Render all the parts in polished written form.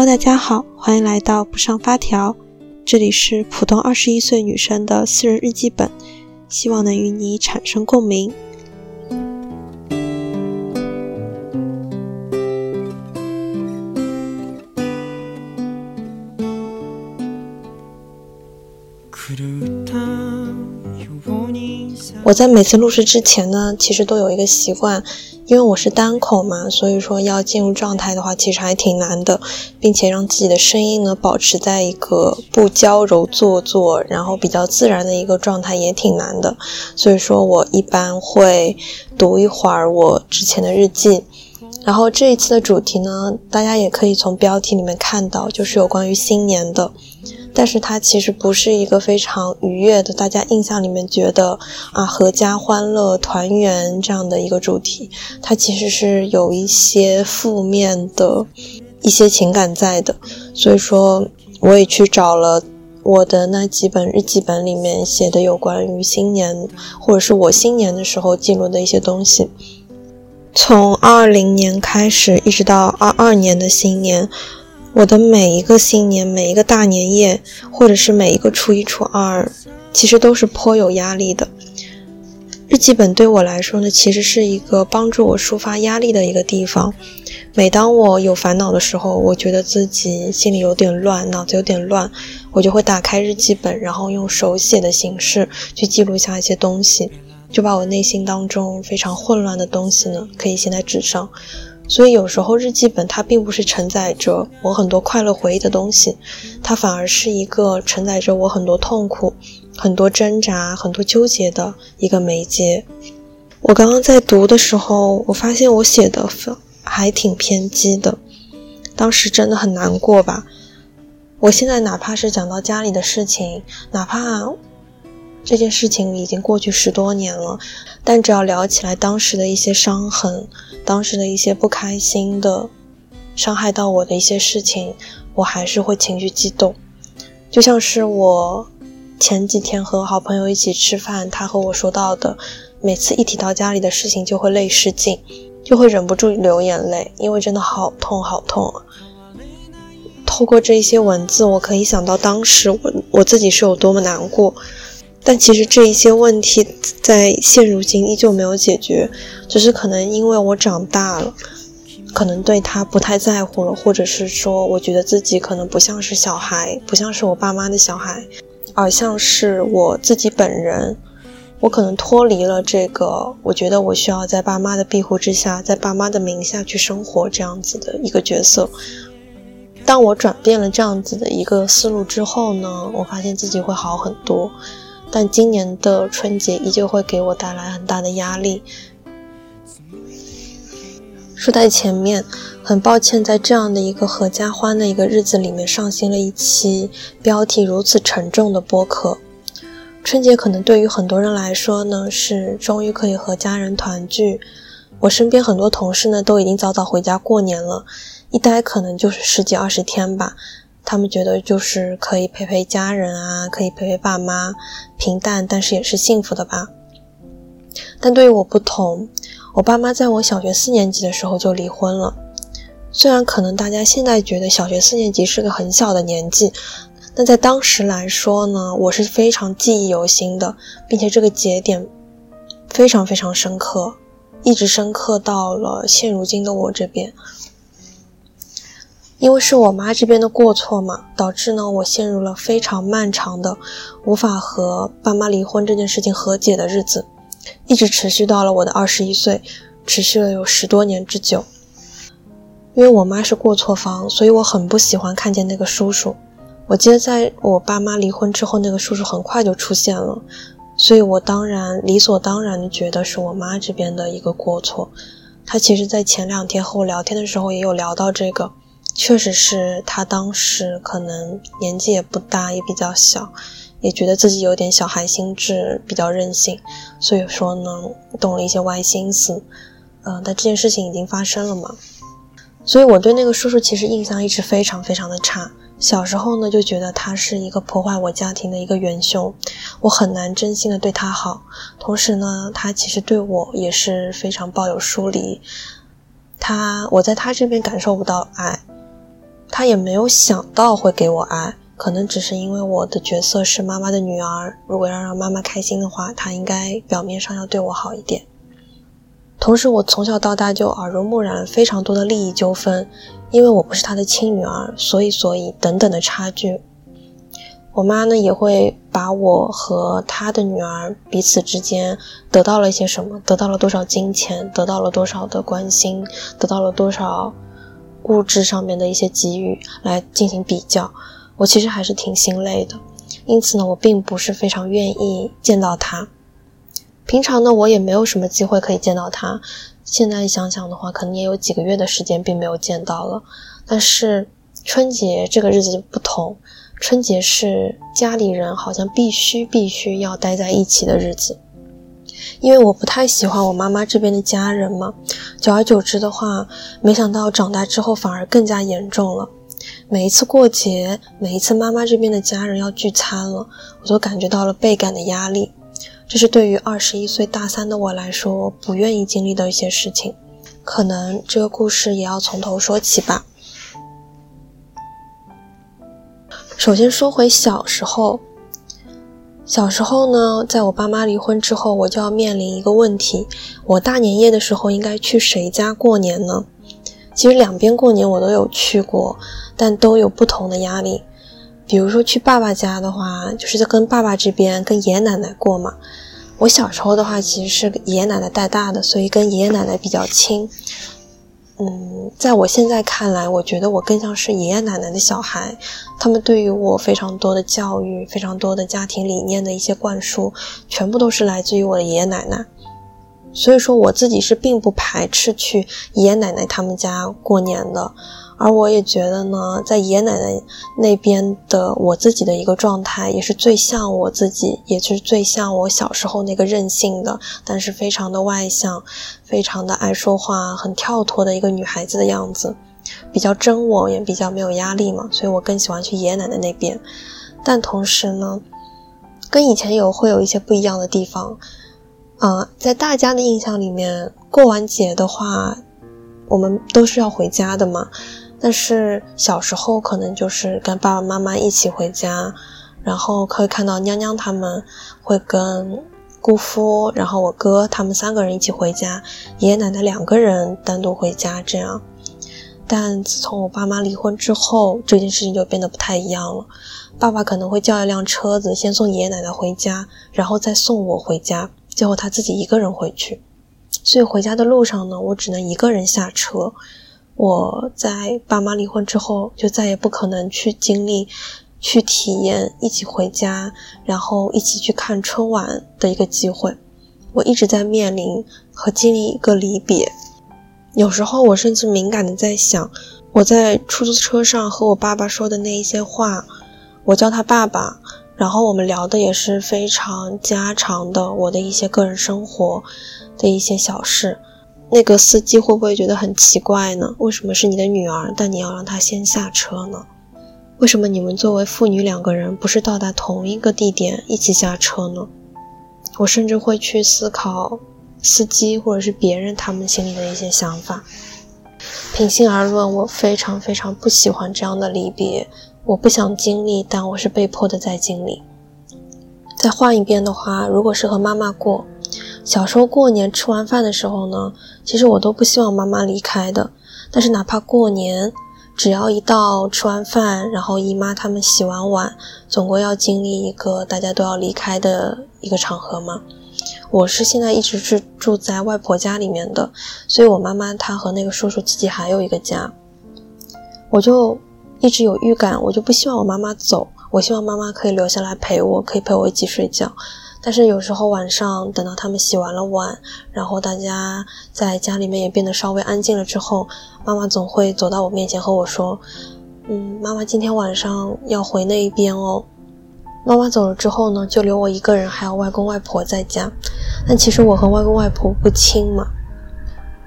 Hello， 大家好，欢迎来到不上发条，这里是普通21岁女生的私人日记本，希望能与你产生共鸣。我在每次录制之前呢，其实都有一个习惯，因为我是单口嘛，所以说要进入状态的话其实还挺难的，并且让自己的声音呢保持在一个不娇柔做作然后比较自然的一个状态也挺难的，所以说我一般会读一会儿我之前的日记。然后这一次的主题呢，大家也可以从标题里面看到，就是有关于新年的，但是它其实不是一个非常愉悦的，大家印象里面觉得啊阖家欢乐团圆这样的一个主题，它其实是有一些负面的一些情感在的。所以说我也去找了我的那几本日记本里面写的有关于新年或者是我新年的时候记录的一些东西。从20年开始一直到22年的新年，我的每一个新年，每一个大年夜，或者是每一个初一初二，其实都是颇有压力的。日记本对我来说呢，其实是一个帮助我抒发压力的一个地方。每当我有烦恼的时候，我觉得自己心里有点乱，脑子有点乱，我就会打开日记本，然后用手写的形式去记录下一些东西，就把我内心当中非常混乱的东西呢，可以写在纸上。所以有时候日记本它并不是承载着我很多快乐回忆的东西，它反而是一个承载着我很多痛苦，很多挣扎，很多纠结的一个媒介。我刚刚在读的时候，我发现我写的还挺偏激的，当时真的很难过吧。我现在哪怕是讲到家里的事情，哪怕这件事情已经过去10多年了，但只要聊起来当时的一些伤痕，当时的一些不开心的伤害到我的一些事情，我还是会情绪激动。就像是我前几天和好朋友一起吃饭，他和我说到的，每次一提到家里的事情就会泪失禁，就会忍不住流眼泪，因为真的好痛好痛啊。透过这一些文字，我可以想到当时我自己是有多么难过，但其实这一些问题在现如今依旧没有解决，只是可能因为我长大了，可能对他不太在乎了，或者是说我觉得自己可能不像是小孩，不像是我爸妈的小孩，而像是我自己本人。我可能脱离了这个我觉得我需要在爸妈的庇护之下，在爸妈的名下去生活这样子的一个角色。当我转变了这样子的一个思路之后呢，我发现自己会好很多，但今年的春节依旧会给我带来很大的压力。说在前面，很抱歉在这样的一个合家欢的一个日子里面上新了一期标题如此沉重的播客。春节可能对于很多人来说呢，是终于可以和家人团聚，我身边很多同事呢都已经早早回家过年了，一待可能就是10几20天吧，他们觉得就是可以陪陪家人啊，可以陪陪爸妈，平淡但是也是幸福的吧。但对于我不同，我爸妈在我小学4年级的时候就离婚了。虽然可能大家现在觉得小学4年级是个很小的年纪，但在当时来说呢，我是非常记忆犹新的，并且这个节点非常非常深刻，一直深刻到了现如今的我这边。因为是我妈这边的过错嘛，导致呢我陷入了非常漫长的无法和爸妈离婚这件事情和解的日子，一直持续到了我的21岁，持续了有10多年之久。因为我妈是过错方，所以我很不喜欢看见那个叔叔。我记得在我爸妈离婚之后，那个叔叔很快就出现了，所以我当然理所当然的觉得是我妈这边的一个过错。她其实在前2天和我聊天的时候也有聊到这个，确实是他当时可能年纪也不大，也比较小，也觉得自己有点小孩心智，比较任性，所以说呢动了一些歪心思。但这件事情已经发生了嘛，所以我对那个叔叔其实印象一直非常非常的差。小时候呢就觉得他是一个破坏我家庭的一个元凶，我很难真心的对他好，同时呢他其实对我也是非常抱有疏离，我在他这边感受不到爱，她也没有想到会给我爱，可能只是因为我的角色是妈妈的女儿，如果要让妈妈开心的话，她应该表面上要对我好一点。同时我从小到大就耳濡目染非常多的利益纠纷，因为我不是她的亲女儿，所以等等的差距。我妈呢也会把我和她的女儿彼此之间得到了一些什么，得到了多少金钱，得到了多少的关心，得到了多少物质上面的一些给予来进行比较，我其实还是挺心累的。因此呢，我并不是非常愿意见到她。平常呢，我也没有什么机会可以见到她。现在想想的话，可能也有几个月的时间并没有见到了。但是春节这个日子就不同，春节是家里人好像必须要待在一起的日子。因为我不太喜欢我妈妈这边的家人嘛，久而久之的话，没想到长大之后反而更加严重了。每一次过节，每一次妈妈这边的家人要聚餐了，我都感觉到了倍感的压力。这是对于21岁大三的我来说不愿意经历的一些事情。可能这个故事也要从头说起吧。首先说回小时候呢，在我爸妈离婚之后，我就要面临一个问题，我大年夜的时候应该去谁家过年呢？其实两边过年我都有去过，但都有不同的压力。比如说去爸爸家的话，就是跟爸爸这边跟爷爷奶奶过嘛。我小时候的话其实是爷爷奶奶带大的，所以跟爷爷奶奶比较亲。在我现在看来，我觉得我更像是爷爷奶奶的小孩，他们对于我非常多的教育，非常多的家庭理念的一些灌输，全部都是来自于我的爷爷奶奶。所以说我自己是并不排斥去爷爷奶奶他们家过年的，而我也觉得呢，在爷爷奶奶那边的我自己的一个状态，也是最像我自己，也是最像我小时候那个任性的，但是非常的外向，非常的爱说话，很跳脱的一个女孩子的样子，比较真我，也比较没有压力嘛，所以我更喜欢去爷爷奶奶那边。但同时呢，跟以前会有一些不一样的地方。在大家的印象里面，过完节的话，我们都是要回家的嘛。但是小时候可能就是跟爸爸妈妈一起回家，然后可以看到娘娘他们会跟姑父，然后我哥他们三个人一起回家，爷爷奶奶两个人单独回家这样。但自从我爸妈离婚之后，这件事情就变得不太一样了。爸爸可能会叫一辆车子先送爷爷奶奶回家，然后再送我回家，最后他自己一个人回去。所以回家的路上呢，我只能一个人下车。我在爸妈离婚之后，就再也不可能去经历、去体验一起回家，然后一起去看春晚的一个机会。我一直在面临和经历一个离别。有时候我甚至敏感的在想，我在出租车上和我爸爸说的那一些话，我叫他爸爸，然后我们聊的也是非常家常的，我的一些个人生活的一些小事。那个司机会不会觉得很奇怪呢？为什么是你的女儿，但你要让她先下车呢？为什么你们作为父女两个人不是到达同一个地点一起下车呢？我甚至会去思考司机或者是别人他们心里的一些想法。平心而论，我非常非常不喜欢这样的离别，我不想经历，但我是被迫的在经历。再换一遍的话，如果是和妈妈过，小时候过年吃完饭的时候呢，其实我都不希望妈妈离开的。但是哪怕过年，只要一到吃完饭，然后姨妈他们洗完碗，总归要经历一个大家都要离开的一个场合嘛。我是现在一直是住在外婆家里面的，所以我妈妈她和那个叔叔自己还有一个家。我就一直有预感，我就不希望我妈妈走，我希望妈妈可以留下来陪我，可以陪我一起睡觉。但是有时候晚上等到他们洗完了碗，然后大家在家里面也变得稍微安静了之后，妈妈总会走到我面前和我说，妈妈今天晚上要回那一边哦。妈妈走了之后呢，就留我一个人还有外公外婆在家。但其实我和外公外婆不亲嘛，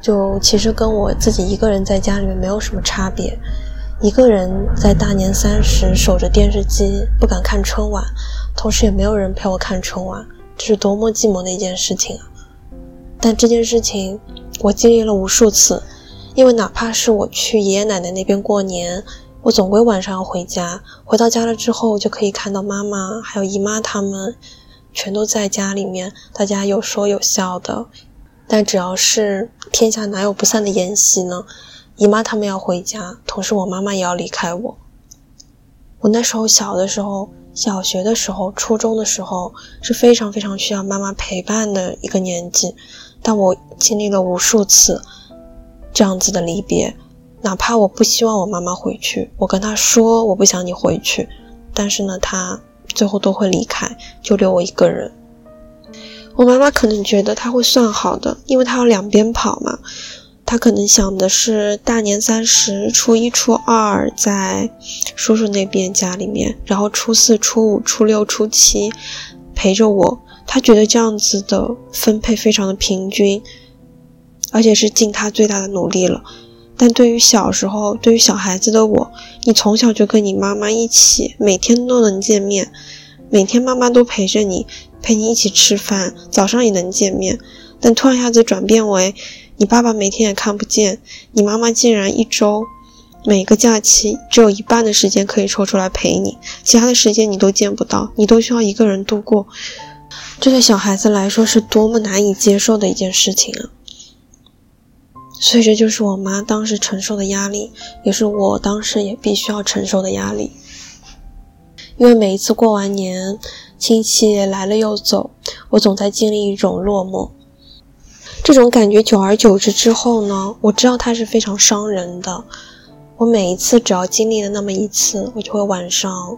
就其实跟我自己一个人在家里面没有什么差别。一个人在大年30守着电视机不敢看春晚，同时也没有人陪我看春晚，这是多么寂寞的一件事情啊！但这件事情我经历了无数次，因为哪怕是我去爷爷奶奶那边过年，我总归晚上要回家，回到家了之后就可以看到妈妈还有姨妈他们全都在家里面，大家有说有笑的。但只要是天下哪有不散的筵席呢，姨妈他们要回家，同时我妈妈也要离开我。我那时候小的时候，小学的时候，初中的时候，是非常非常需要妈妈陪伴的一个年纪，但我经历了无数次这样子的离别。哪怕我不希望我妈妈回去，我跟她说我不想你回去，但是呢她最后都会离开，就留我一个人。我妈妈可能觉得她会算好的，因为她要两边跑嘛，她可能想的是大年三十初一初二在叔叔那边家里面，然后初四初五初六初七陪着我，她觉得这样子的分配非常的平均，而且是尽她最大的努力了。但对于小时候，对于小孩子的我，你从小就跟你妈妈一起，每天都能见面，每天妈妈都陪着你，陪你一起吃饭，早上也能见面。但突然一下子转变为，你爸爸每天也看不见，你妈妈竟然一周每个假期只有一半的时间可以抽出来陪你，其他的时间你都见不到，你都需要一个人度过。这对小孩子来说是多么难以接受的一件事情啊！所以这就是我妈当时承受的压力，也是我当时也必须要承受的压力。因为每一次过完年，亲戚来了又走，我总在经历一种落寞。这种感觉久而久之之后呢，我知道它是非常伤人的。我每一次只要经历了那么一次，我就会晚上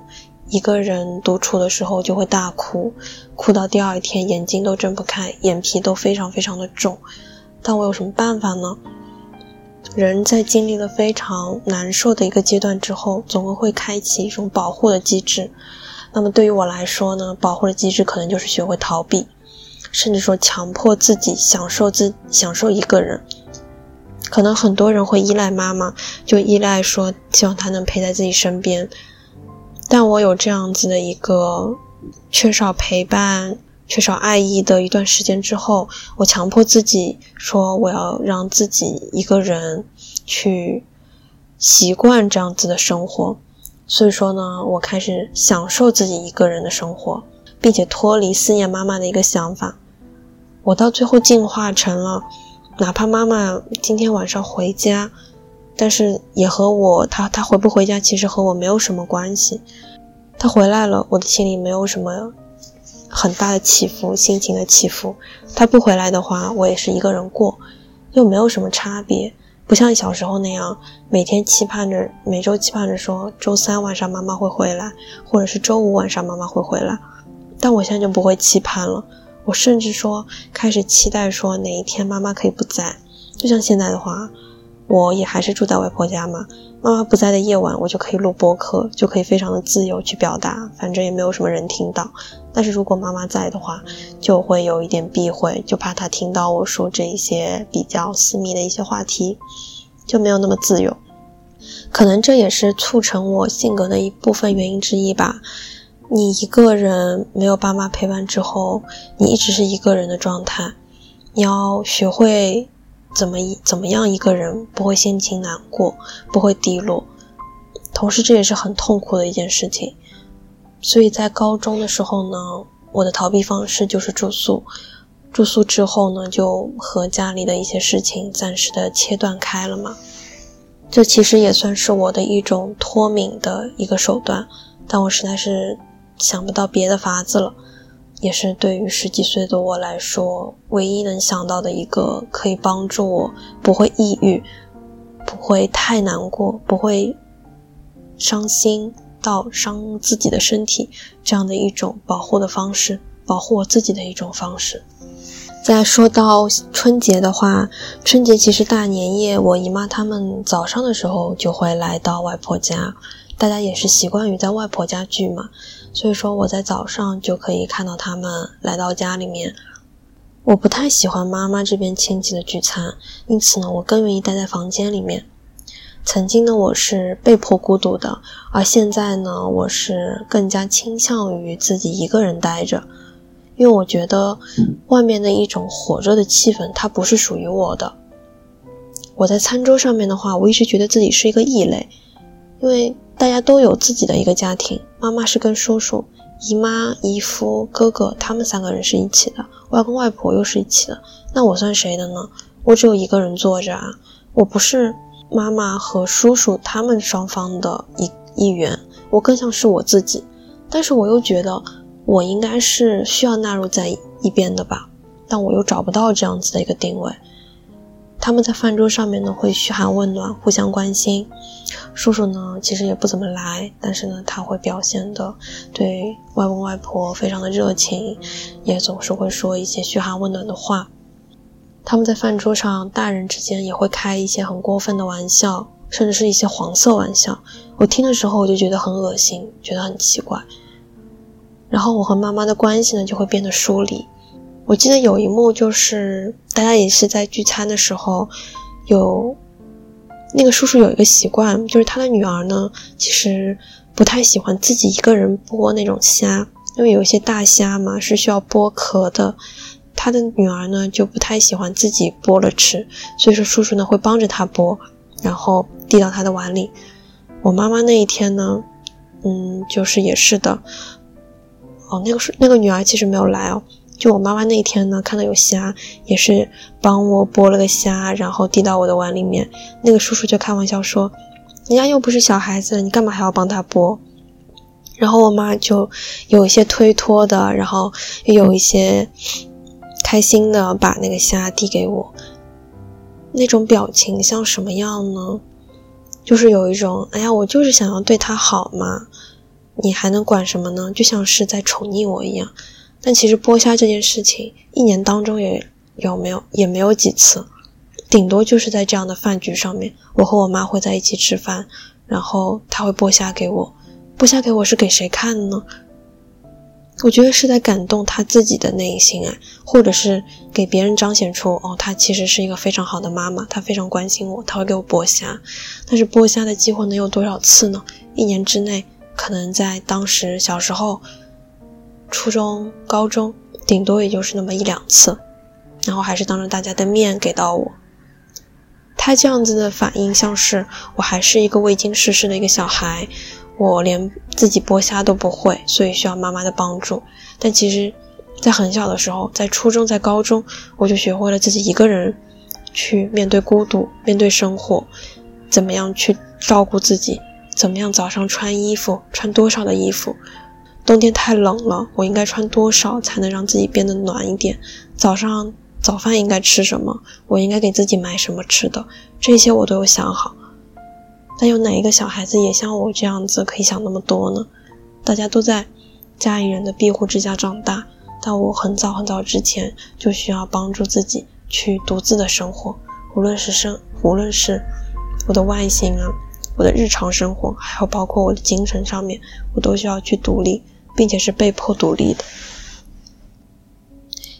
一个人独处的时候就会大哭，哭到第二天眼睛都睁不开，眼皮都非常非常的重。但我有什么办法呢？人在经历了非常难受的一个阶段之后，总会开启一种保护的机制。那么对于我来说呢，保护的机制可能就是学会逃避，甚至说强迫自己享受一个人。可能很多人会依赖妈妈，就依赖说希望她能陪在自己身边。但我有这样子的一个缺少陪伴，缺少爱意的一段时间之后，我强迫自己说我要让自己一个人去习惯这样子的生活。所以说呢，我开始享受自己一个人的生活，并且脱离思念妈妈的一个想法。我到最后进化成了，哪怕妈妈今天晚上回家，但是也和我她回不回家其实和我没有什么关系。她回来了，我的心里没有什么很大的起伏，心情的起伏。他不回来的话，我也是一个人过，又没有什么差别。不像小时候那样每天期盼着，每周期盼着说周三晚上妈妈会回来，或者是周五晚上妈妈会回来。但我现在就不会期盼了，我甚至说开始期待说哪一天妈妈可以不在。就像现在的话，我也还是住在外婆家嘛，妈妈不在的夜晚我就可以录播客，就可以非常的自由去表达，反正也没有什么人听到。但是如果妈妈在的话，就会有一点避讳，就怕她听到我说这一些比较私密的一些话题，就没有那么自由。可能这也是促成我性格的一部分原因之一吧。你一个人没有爸妈陪伴之后，你一直是一个人的状态，你要学会怎么样一个人不会心情难过，不会低落。同时这也是很痛苦的一件事情。所以在高中的时候呢，我的逃避方式就是住宿。住宿之后呢，就和家里的一些事情暂时的切断开了嘛。这其实也算是我的一种脱敏的一个手段，但我实在是想不到别的法子了，也是对于十几岁的我来说，唯一能想到的一个可以帮助我不会抑郁，不会太难过，不会伤心到伤自己的身体，这样的一种保护的方式，保护我自己的一种方式。再说到春节的话，春节其实大年夜我姨妈他们早上的时候就会来到外婆家，大家也是习惯于在外婆家聚嘛，所以说我在早上就可以看到他们来到家里面。我不太喜欢妈妈这边亲戚的聚餐，因此呢我更愿意待在房间里面。曾经呢我是被迫孤独的，而现在呢我是更加倾向于自己一个人待着，因为我觉得外面的一种火热的气氛它不是属于我的。我在餐桌上面的话，我一直觉得自己是一个异类，因为大家都有自己的一个家庭，妈妈是跟叔叔、姨妈、姨夫、哥哥他们3个人是一起的，外公外婆又是一起的，那我算谁的呢？我只有一个人坐着啊，我不是妈妈和叔叔他们双方的一员，我更像是我自己，但是我又觉得我应该是需要纳入在一边的吧，但我又找不到这样子的一个定位。他们在饭桌上面呢会嘘寒问暖，互相关心，叔叔呢其实也不怎么来，但是呢他会表现的对外公外婆非常的热情，也总是会说一些嘘寒问暖的话。他们在饭桌上大人之间也会开一些很过分的玩笑，甚至是一些黄色玩笑，我听的时候我就觉得很恶心，觉得很奇怪，然后我和妈妈的关系呢就会变得疏离。我记得有一幕就是大家也是在聚餐的时候，有那个叔叔有一个习惯，就是他的女儿呢其实不太喜欢自己一个人剥那种虾，因为有一些大虾嘛是需要剥壳的，他的女儿呢就不太喜欢自己剥了吃，所以说叔叔呢会帮着他剥，然后递到他的碗里。我妈妈那一天呢就是也是的那个女儿其实没有来哦，就我妈妈那天呢看到有虾，也是帮我剥了个虾然后递到我的碗里面，那个叔叔就开玩笑说人家又不是小孩子，你干嘛还要帮他剥，然后我妈就有一些推脱的，然后也有一些开心的把那个虾递给我，那种表情像什么样呢？就是有一种哎呀我就是想要对他好嘛，你还能管什么呢，就像是在宠溺我一样。但其实剥虾这件事情一年当中也没有几次，顶多就是在这样的饭局上面我和我妈会在一起吃饭，然后她会剥虾给我，剥虾给我是给谁看呢？我觉得是在感动她自己的内心啊，或者是给别人彰显出她其实是一个非常好的妈妈，她非常关心我，她会给我剥虾。但是剥虾的机会能有多少次呢？一年之内可能在当时小时候初中高中顶多也就是那么1-2次，然后还是当着大家的面给到我。他这样子的反应像是我还是一个未经世事的一个小孩，我连自己剥虾都不会，所以需要妈妈的帮助。但其实在很小的时候，在初中在高中，我就学会了自己一个人去面对孤独，面对生活，怎么样去照顾自己，怎么样早上穿衣服，穿多少的衣服，冬天太冷了，我应该穿多少才能让自己变得暖一点？早饭应该吃什么？我应该给自己买什么吃的？这些我都有想好。但有哪一个小孩子也像我这样子可以想那么多呢？大家都在家里人的庇护之下长大，但我很早很早之前就需要帮助自己去独自的生活，无论是我的外形啊，我的日常生活，还有包括我的精神上面，我都需要去独立，并且是被迫独立的。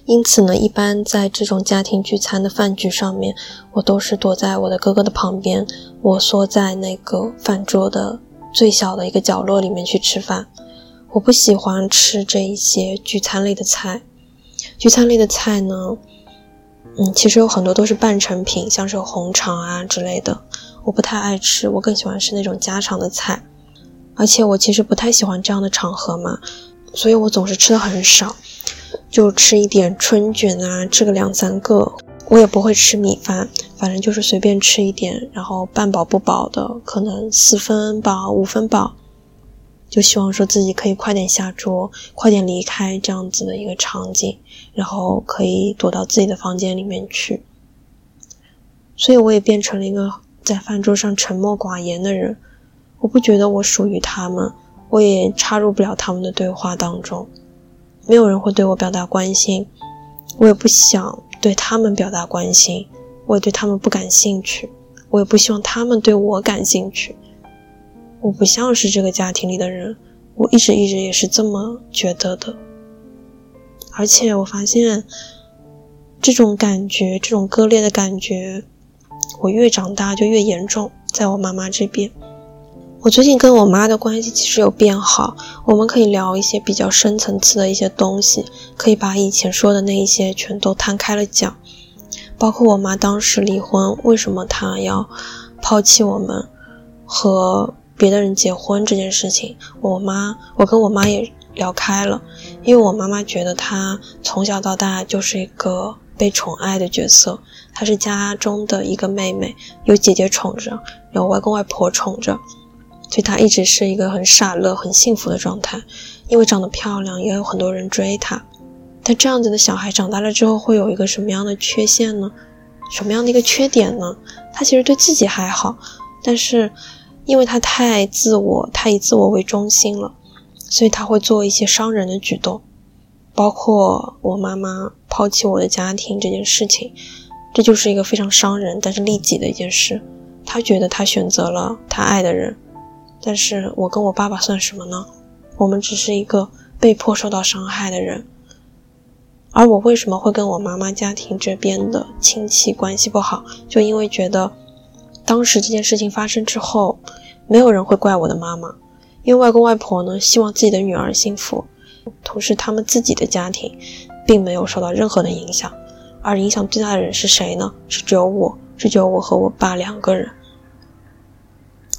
因此呢，一般在这种家庭聚餐的饭局上面，我都是躲在我的哥哥的旁边，我缩在那个饭桌的最小的一个角落里面去吃饭。我不喜欢吃这一些聚餐类的菜。聚餐类的菜呢，其实有很多都是半成品，像是有红肠啊之类的，我不太爱吃，我更喜欢吃那种家常的菜。而且我其实不太喜欢这样的场合嘛，所以我总是吃的很少，就吃一点春卷啊，吃个2-3个，我也不会吃米饭，反正就是随便吃一点，然后半饱不饱的，可能4分饱5分饱，就希望说自己可以快点下桌，快点离开这样子的一个场景，然后可以躲到自己的房间里面去。所以我也变成了一个在饭桌上沉默寡言的人，我不觉得我属于他们，我也插入不了他们的对话当中，没有人会对我表达关心，我也不想对他们表达关心，我也对他们不感兴趣，我也不希望他们对我感兴趣。我不像是这个家庭里的人，我一直也是这么觉得的。而且我发现这种感觉，这种割裂的感觉，我越长大就越严重，在我妈妈这边。我最近跟我妈的关系其实有变好，我们可以聊一些比较深层次的一些东西，可以把以前说的那一些全都摊开了讲，包括我妈当时离婚，为什么她要抛弃我们，和别的人结婚这件事情，我跟我妈也聊开了，因为我妈妈觉得她从小到大就是一个被宠爱的角色，她是家中的一个妹妹，有姐姐宠着，有外公外婆宠着，所以她一直是一个很傻乐很幸福的状态，因为长得漂亮也有很多人追她。但这样子的小孩长大了之后会有一个什么样的缺陷呢？什么样的一个缺点呢？他其实对自己还好，但是因为他太自我，太以自我为中心了，所以他会做一些伤人的举动，包括我妈妈抛弃我的家庭这件事情，这就是一个非常伤人但是利己的一件事。他觉得他选择了他爱的人，但是我跟我爸爸算什么呢？我们只是一个被迫受到伤害的人。而我为什么会跟我妈妈家庭这边的亲戚关系不好，就因为觉得当时这件事情发生之后，没有人会怪我的妈妈，因为外公外婆呢希望自己的女儿幸福，同时他们自己的家庭并没有受到任何的影响，而影响最大的人是谁呢？是只有我和我爸两个人。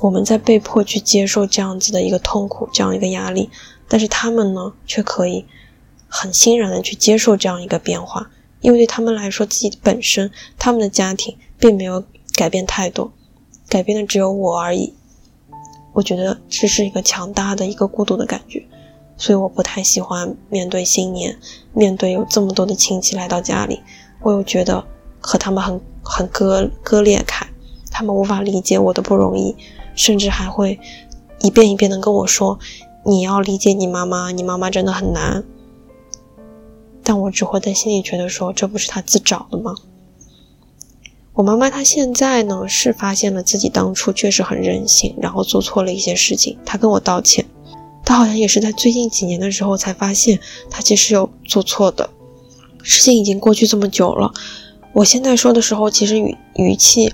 我们在被迫去接受这样子的一个痛苦，这样一个压力，但是他们呢却可以很欣然的去接受这样一个变化，因为对他们来说自己本身他们的家庭并没有改变太多，改变的只有我而已。我觉得这是一个强大的一个孤独的感觉，所以我不太喜欢面对新年，面对有这么多的亲戚来到家里，我又觉得和他们很割裂开，他们无法理解我的不容易，甚至还会一遍一遍的跟我说，你要理解你妈妈，你妈妈真的很难。但我只会在心里觉得说，这不是他自找的吗？我妈妈她现在呢是发现了自己当初确实很任性，然后做错了一些事情，她跟我道歉。她好像也是在最近几年的时候才发现她其实有做错的。事情已经过去这么久了，我现在说的时候其实语气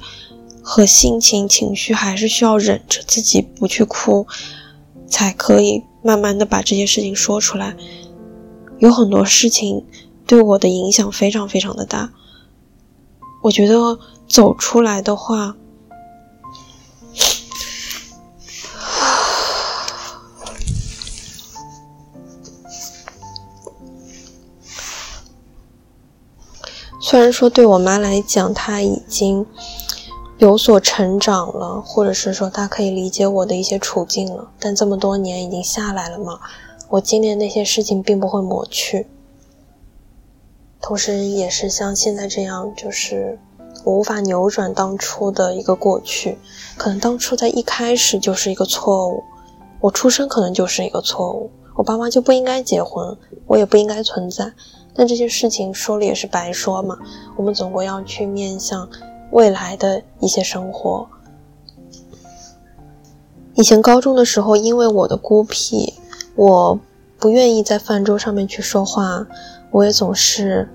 和心情情绪还是需要忍着自己不去哭，才可以慢慢的把这些事情说出来。有很多事情对我的影响非常非常的大，我觉得走出来的话，虽然说对我妈来讲她已经有所成长了，或者是说她可以理解我的一些处境了，但这么多年已经下来了嘛，我经历的那些事情并不会抹去，同时也是像现在这样，就是我无法扭转当初的一个过去，可能当初在一开始就是一个错误，我出生可能就是一个错误，我爸妈就不应该结婚，我也不应该存在，但这些事情说了也是白说嘛，我们总归要去面向未来的一些生活。以前高中的时候，因为我的孤僻，我不愿意在饭桌上面去说话，我也总是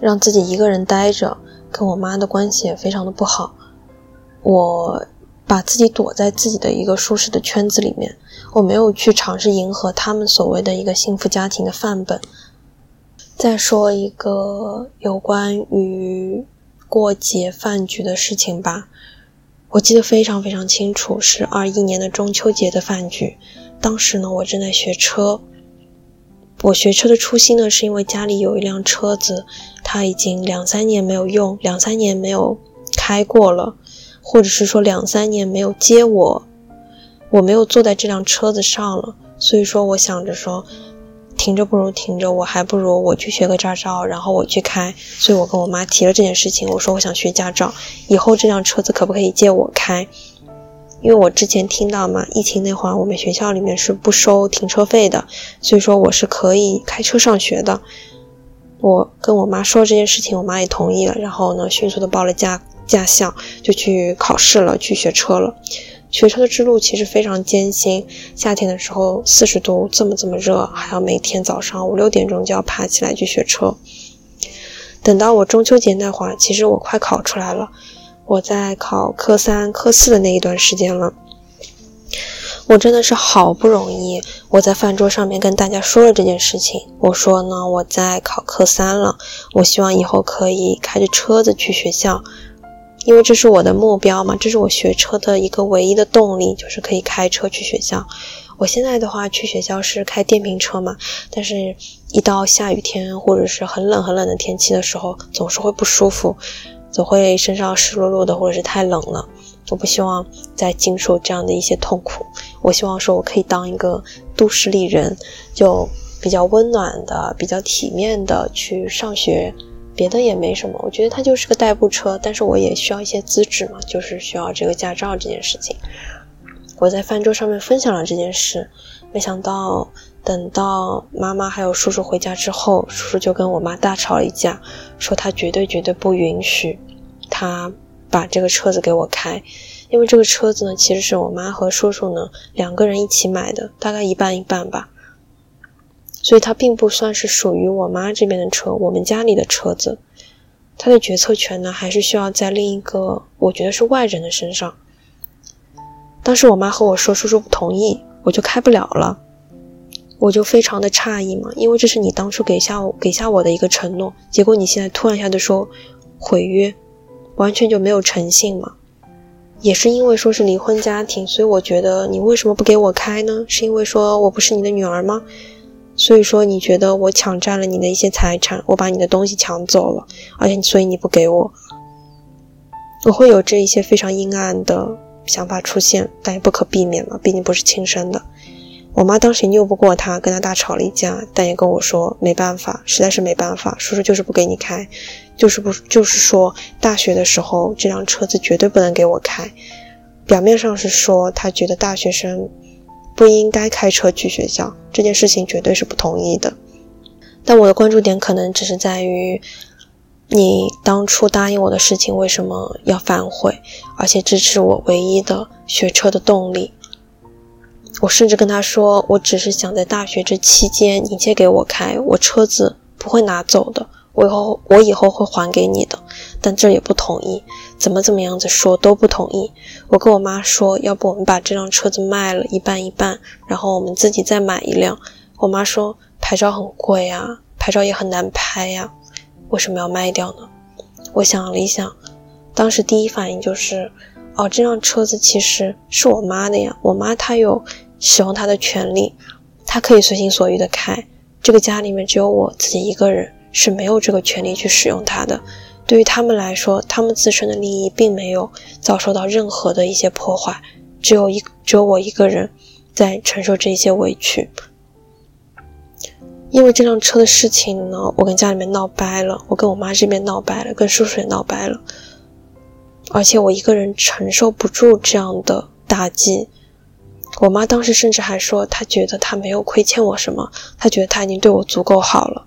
让自己一个人待着，跟我妈的关系也非常的不好，我把自己躲在自己的一个舒适的圈子里面，我没有去尝试迎合他们所谓的一个幸福家庭的范本。再说一个有关于过节饭局的事情吧，我记得非常非常清楚，是21年的中秋节的饭局。当时呢我正在学车，我学车的初心呢是因为家里有一辆车子，它已经2-3年没有用，2-3年没有开过了，或者是说2-3年没有接我，我没有坐在这辆车子上了，所以说我想着说停着不如停着，我还不如我去学个驾照，然后我去开，所以我跟我妈提了这件事情，我说我想学驾照，以后这辆车子可不可以借我开。因为我之前听到嘛，疫情那会儿我们学校里面是不收停车费的，所以说我是可以开车上学的。我跟我妈说这件事情，我妈也同意了，然后呢迅速的报了驾校，就去考试了，去学车了。学车的之路其实非常艰辛，夏天的时候40度这么热，还要每天早上5-6点钟就要爬起来去学车。等到我中秋节那会儿，其实我快考出来了，我在考科3、科4的那一段时间了，我真的是好不容易，我在饭桌上面跟大家说了这件事情，我说呢我在考科3了，我希望以后可以开着车子去学校。因为这是我的目标嘛，这是我学车的一个唯一的动力，就是可以开车去学校。我现在的话去学校是开电瓶车嘛，但是一到下雨天或者是很冷很冷的天气的时候，总是会不舒服，总会身上湿漉漉的，或者是太冷了。我不希望再经受这样的一些痛苦，我希望说我可以当一个都市丽人，就比较温暖的比较体面的去上学，别的也没什么，我觉得它就是个代步车，但是我也需要一些资质嘛，就是需要这个驾照这件事情。我在饭桌上面分享了这件事，没想到等到妈妈还有叔叔回家之后，叔叔就跟我妈大吵了一架，说他绝对不允许他把这个车子给我开。因为这个车子呢，其实是我妈和叔叔呢两个人一起买的，大概一半一半吧，所以它并不算是属于我妈这边的车，我们家里的车子。它的决策权呢，还是需要在另一个我觉得是外人的身上。当时我妈和我说叔叔不同意，我就开不了了，我就非常的诧异嘛，因为这是你当初给下我的一个承诺，结果你现在突然一下就说毁约，完全就没有诚信嘛。也是因为说是离婚家庭，所以我觉得你为什么不给我开呢？是因为说我不是你的女儿吗？所以说你觉得我抢占了你的一些财产，我把你的东西抢走了，而且所以你不给我。我会有这一些非常阴暗的想法出现，但也不可避免嘛，毕竟不是亲生的。我妈当时拗不过他，跟他大吵了一架，但也跟我说没办法，实在是没办法，叔叔就是不给你开，就是说大学的时候这辆车子绝对不能给我开。表面上是说他觉得大学生不应该开车去学校，这件事情绝对是不同意的。但我的关注点可能只是在于你当初答应我的事情为什么要反悔，而且支持我唯一的学车的动力。我甚至跟他说，我只是想在大学这期间你借给我开，我车子不会拿走的，我以后会还给你的，但这也不同意，怎么样子说都不同意。我跟我妈说，要不我们把这辆车子卖了，一半一半，然后我们自己再买一辆。我妈说牌照很贵啊，牌照也很难拍呀，为什么要卖掉呢？我想了一想，当时第一反应就是这辆车子其实是我妈的呀，我妈她有使用她的权利，她可以随心所欲的开，这个家里面只有我自己一个人是没有这个权利去使用它的。对于他们来说，他们自身的利益并没有遭受到任何的一些破坏，只有我一个人在承受这些委屈。因为这辆车的事情呢，我跟家里面闹掰了，我跟我妈这边闹掰了，跟叔叔也闹掰了，而且我一个人承受不住这样的打击。我妈当时甚至还说，她觉得她没有亏欠我什么，她觉得她已经对我足够好了。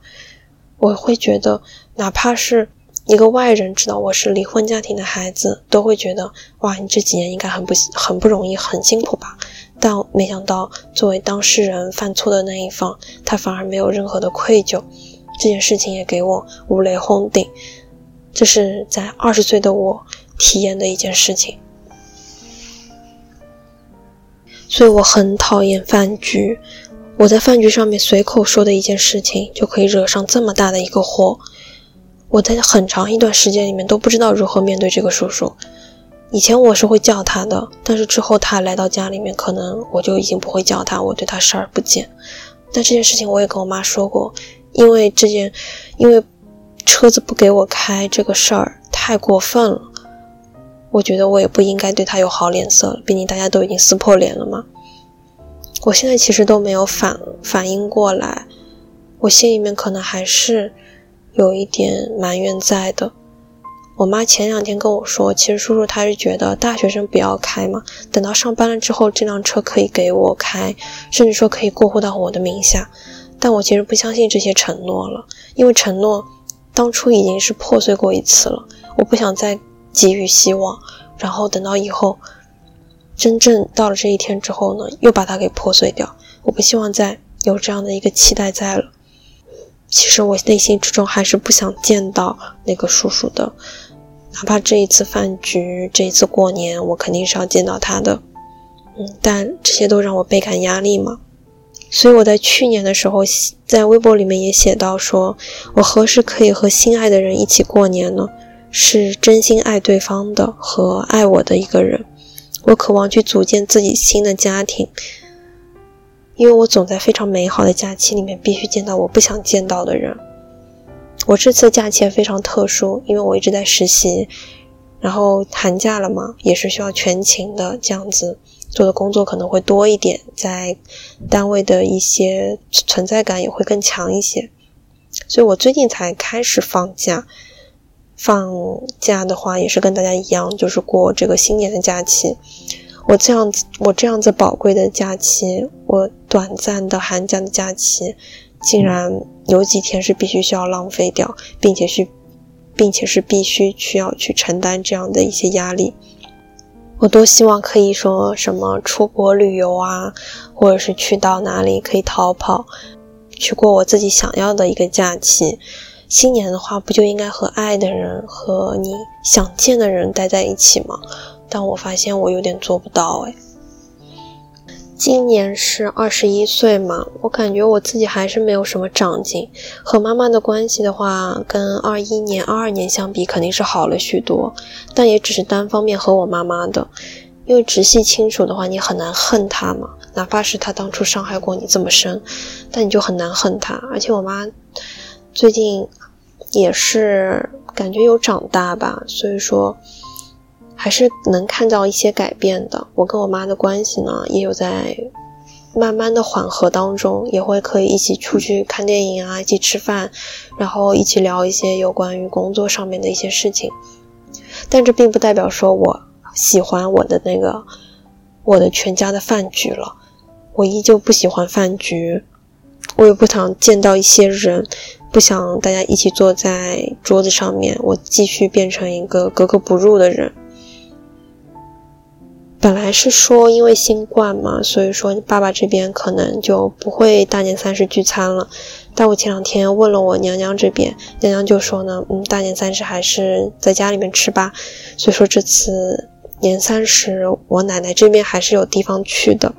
我会觉得哪怕是一个外人知道我是离婚家庭的孩子，都会觉得哇，你这几年应该很不容易很辛苦吧。但没想到作为当事人犯错的那一方，他反而没有任何的愧疚，这件事情也给我五雷轰顶。这是在20岁的我体验的一件事情。所以我很讨厌饭局，我在饭局上面随口说的一件事情就可以惹上这么大的一个祸。我在很长一段时间里面都不知道如何面对这个叔叔，以前我是会叫他的，但是之后他来到家里面，可能我就已经不会叫他，我对他视而不见。但这件事情我也跟我妈说过，因为车子不给我开这个事儿太过分了，我觉得我也不应该对他有好脸色，毕竟大家都已经撕破脸了嘛。我现在其实都没有反应过来，我心里面可能还是有一点埋怨在的。我妈前两天跟我说，其实叔叔他是觉得大学生不要开嘛，等到上班了之后这辆车可以给我开，甚至说可以过户到我的名下。但我其实不相信这些承诺了，因为承诺当初已经是破碎过一次了，我不想再给予希望，然后等到以后真正到了这一天之后呢，又把它给破碎掉。我不希望再有这样的一个期待在了。其实我内心之中还是不想见到那个叔叔的，哪怕这一次饭局，这一次过年，我肯定是要见到他的。但这些都让我倍感压力嘛。所以我在去年的时候在微博里面也写到说，我何时可以和心爱的人一起过年呢？是真心爱对方的和爱我的一个人。我渴望去组建自己新的家庭，因为我总在非常美好的假期里面必须见到我不想见到的人。我这次假期非常特殊，因为我一直在实习，然后寒假了嘛，也是需要全勤的，这样子做的工作可能会多一点，在单位的一些存在感也会更强一些。所以我最近才开始放假，放假的话也是跟大家一样，就是过这个新年的假期。我这样子宝贵的假期，我短暂的寒假的假期，竟然有几天是必须需要浪费掉，并且是必须需要去承担这样的一些压力。我多希望可以说什么出国旅游啊，或者是去到哪里可以逃跑，去过我自己想要的一个假期。新年的话不就应该和爱的人和你想见的人待在一起吗？但我发现我有点做不到诶。今年是21岁嘛，我感觉我自己还是没有什么长进。和妈妈的关系的话，跟21年、22年相比肯定是好了许多，但也只是单方面和我妈妈的。因为直系亲属的话，你很难恨他嘛，哪怕是他当初伤害过你这么深，但你就很难恨他。而且我妈最近也是感觉有长大吧，所以说还是能看到一些改变的。我跟我妈的关系呢也有在慢慢的缓和当中，也会可以一起出去看电影啊，一起吃饭，然后一起聊一些有关于工作上面的一些事情。但这并不代表说我喜欢我的全家的饭局了，我依旧不喜欢饭局，我也不想见到一些人，不想大家一起坐在桌子上面，我继续变成一个格格不入的人。本来是说因为新冠嘛，所以说爸爸这边可能就不会大年三十聚餐了，但我前两天问了我娘娘这边，娘娘就说呢，大年三十还是在家里面吃吧。所以说这次年三十我奶奶这边还是有地方去的，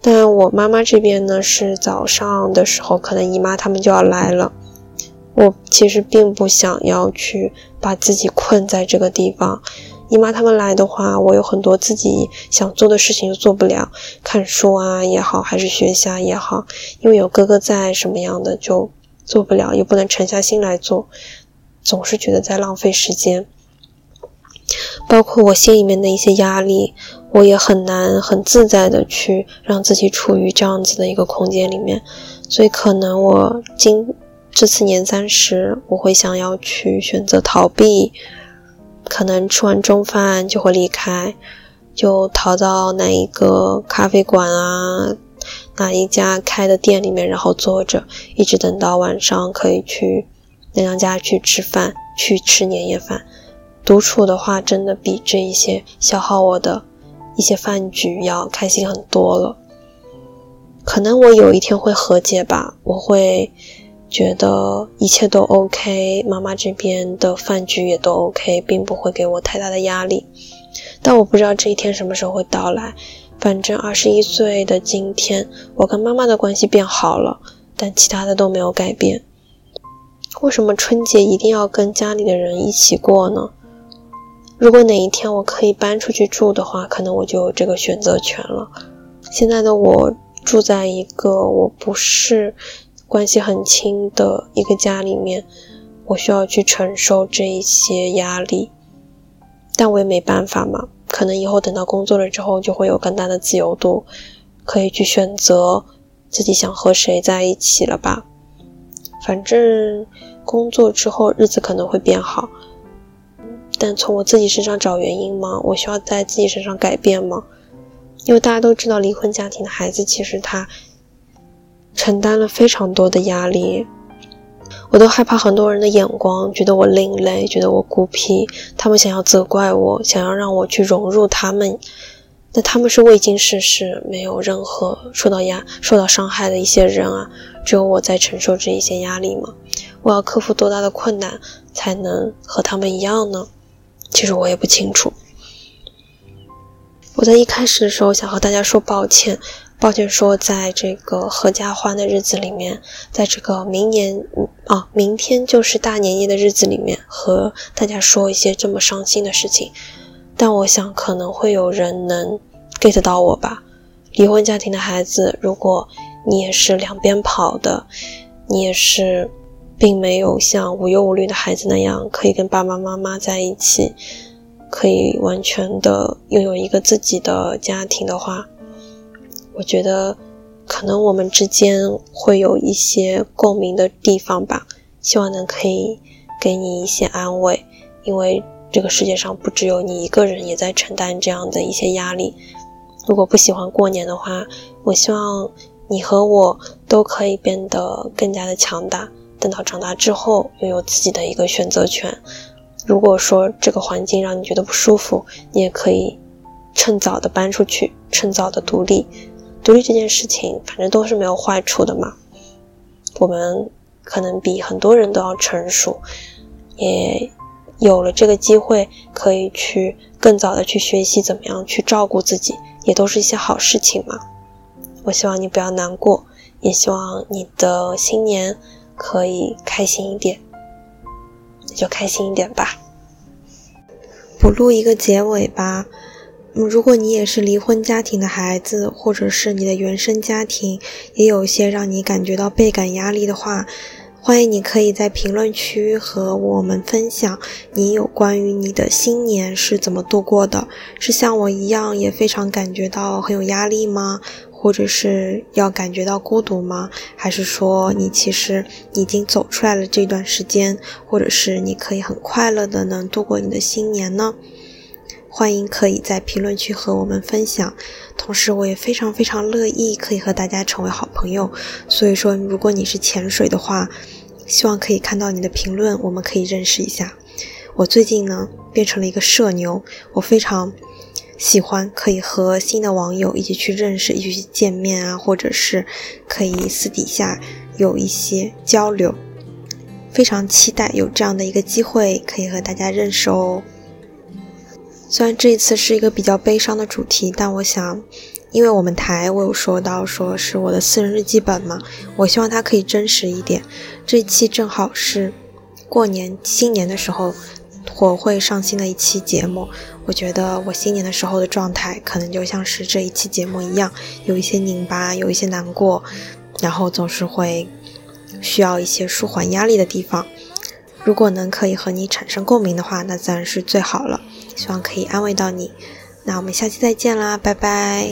但我妈妈这边呢是早上的时候可能姨妈他们就要来了。我其实并不想要去把自己困在这个地方，姨妈他们来的话，我有很多自己想做的事情就做不了，看书啊也好，还是学习啊也好，因为有哥哥在什么样的就做不了，也不能沉下心来做，总是觉得在浪费时间。包括我心里面的一些压力，我也很难很自在的去让自己处于这样子的一个空间里面。所以可能我这次年三十我会想要去选择逃避，可能吃完中饭就会离开，就逃到哪一个咖啡馆啊，哪一家开的店里面，然后坐着一直等到晚上可以去娘娘家去吃饭，去吃年夜饭。独处的话真的比这一些消耗我的一些饭局要开心很多了。可能我有一天会和解吧，我会觉得一切都 OK， 妈妈这边的饭局也都 OK， 并不会给我太大的压力，但我不知道这一天什么时候会到来。反正21岁的今天，我跟妈妈的关系变好了，但其他的都没有改变。为什么春节一定要跟家里的人一起过呢？如果哪一天我可以搬出去住的话，可能我就有这个选择权了。现在的我住在一个我不是关系很亲的一个家里面，我需要去承受这一些压力，但我也没办法嘛。可能以后等到工作了之后就会有更大的自由度，可以去选择自己想和谁在一起了吧。反正工作之后日子可能会变好，但从我自己身上找原因吗？我需要在自己身上改变吗？因为大家都知道离婚家庭的孩子其实他承担了非常多的压力，我都害怕很多人的眼光，觉得我另类，觉得我孤僻，他们想要责怪我，想要让我去融入他们，但他们是未经世事，没有任何受到伤害的一些人啊，只有我在承受这一些压力吗？我要克服多大的困难才能和他们一样呢？其实我也不清楚。我在一开始的时候想和大家说抱歉，抱歉说，在这个合家欢的日子里面，在这个明天就是大年夜的日子里面，和大家说一些这么伤心的事情，但我想可能会有人能 get 到我吧。离婚家庭的孩子，如果你也是两边跑的，你也是并没有像无忧无虑的孩子那样可以跟爸爸妈妈在一起，可以完全的拥有一个自己的家庭的话，我觉得可能我们之间会有一些共鸣的地方吧，希望能可以给你一些安慰，因为这个世界上不只有你一个人也在承担这样的一些压力。如果不喜欢过年的话，我希望你和我都可以变得更加的强大，等到长大之后拥有自己的一个选择权。如果说这个环境让你觉得不舒服，你也可以趁早的搬出去，趁早的独立。独立这件事情反正都是没有坏处的嘛，我们可能比很多人都要成熟，也有了这个机会可以去更早的去学习怎么样去照顾自己，也都是一些好事情嘛。我希望你不要难过，也希望你的新年可以开心一点，你就开心一点吧。补录一个结尾吧。如果你也是离婚家庭的孩子，或者是你的原生家庭也有一些让你感觉到倍感压力的话，欢迎你可以在评论区和我们分享你有关于你的新年是怎么度过的，是像我一样也非常感觉到很有压力吗？或者是要感觉到孤独吗？还是说你其实已经走出来了这段时间，或者是你可以很快乐的能度过你的新年呢？欢迎可以在评论区和我们分享，同时我也非常非常乐意可以和大家成为好朋友，所以说如果你是潜水的话，希望可以看到你的评论，我们可以认识一下。我最近呢变成了一个社牛，我非常喜欢可以和新的网友一起去认识，一起去见面啊，或者是可以私底下有一些交流，非常期待有这样的一个机会可以和大家认识哦。虽然这一次是一个比较悲伤的主题，但我想因为我们台我有说到说是我的私人日记本嘛，我希望它可以真实一点。这一期正好是过年新年的时候我会上新的一期节目，我觉得我新年的时候的状态可能就像是这一期节目一样，有一些拧巴，有一些难过，然后总是会需要一些舒缓压力的地方。如果能可以和你产生共鸣的话，那自然是最好了，希望可以安慰到你。那我们下期再见啦，拜拜。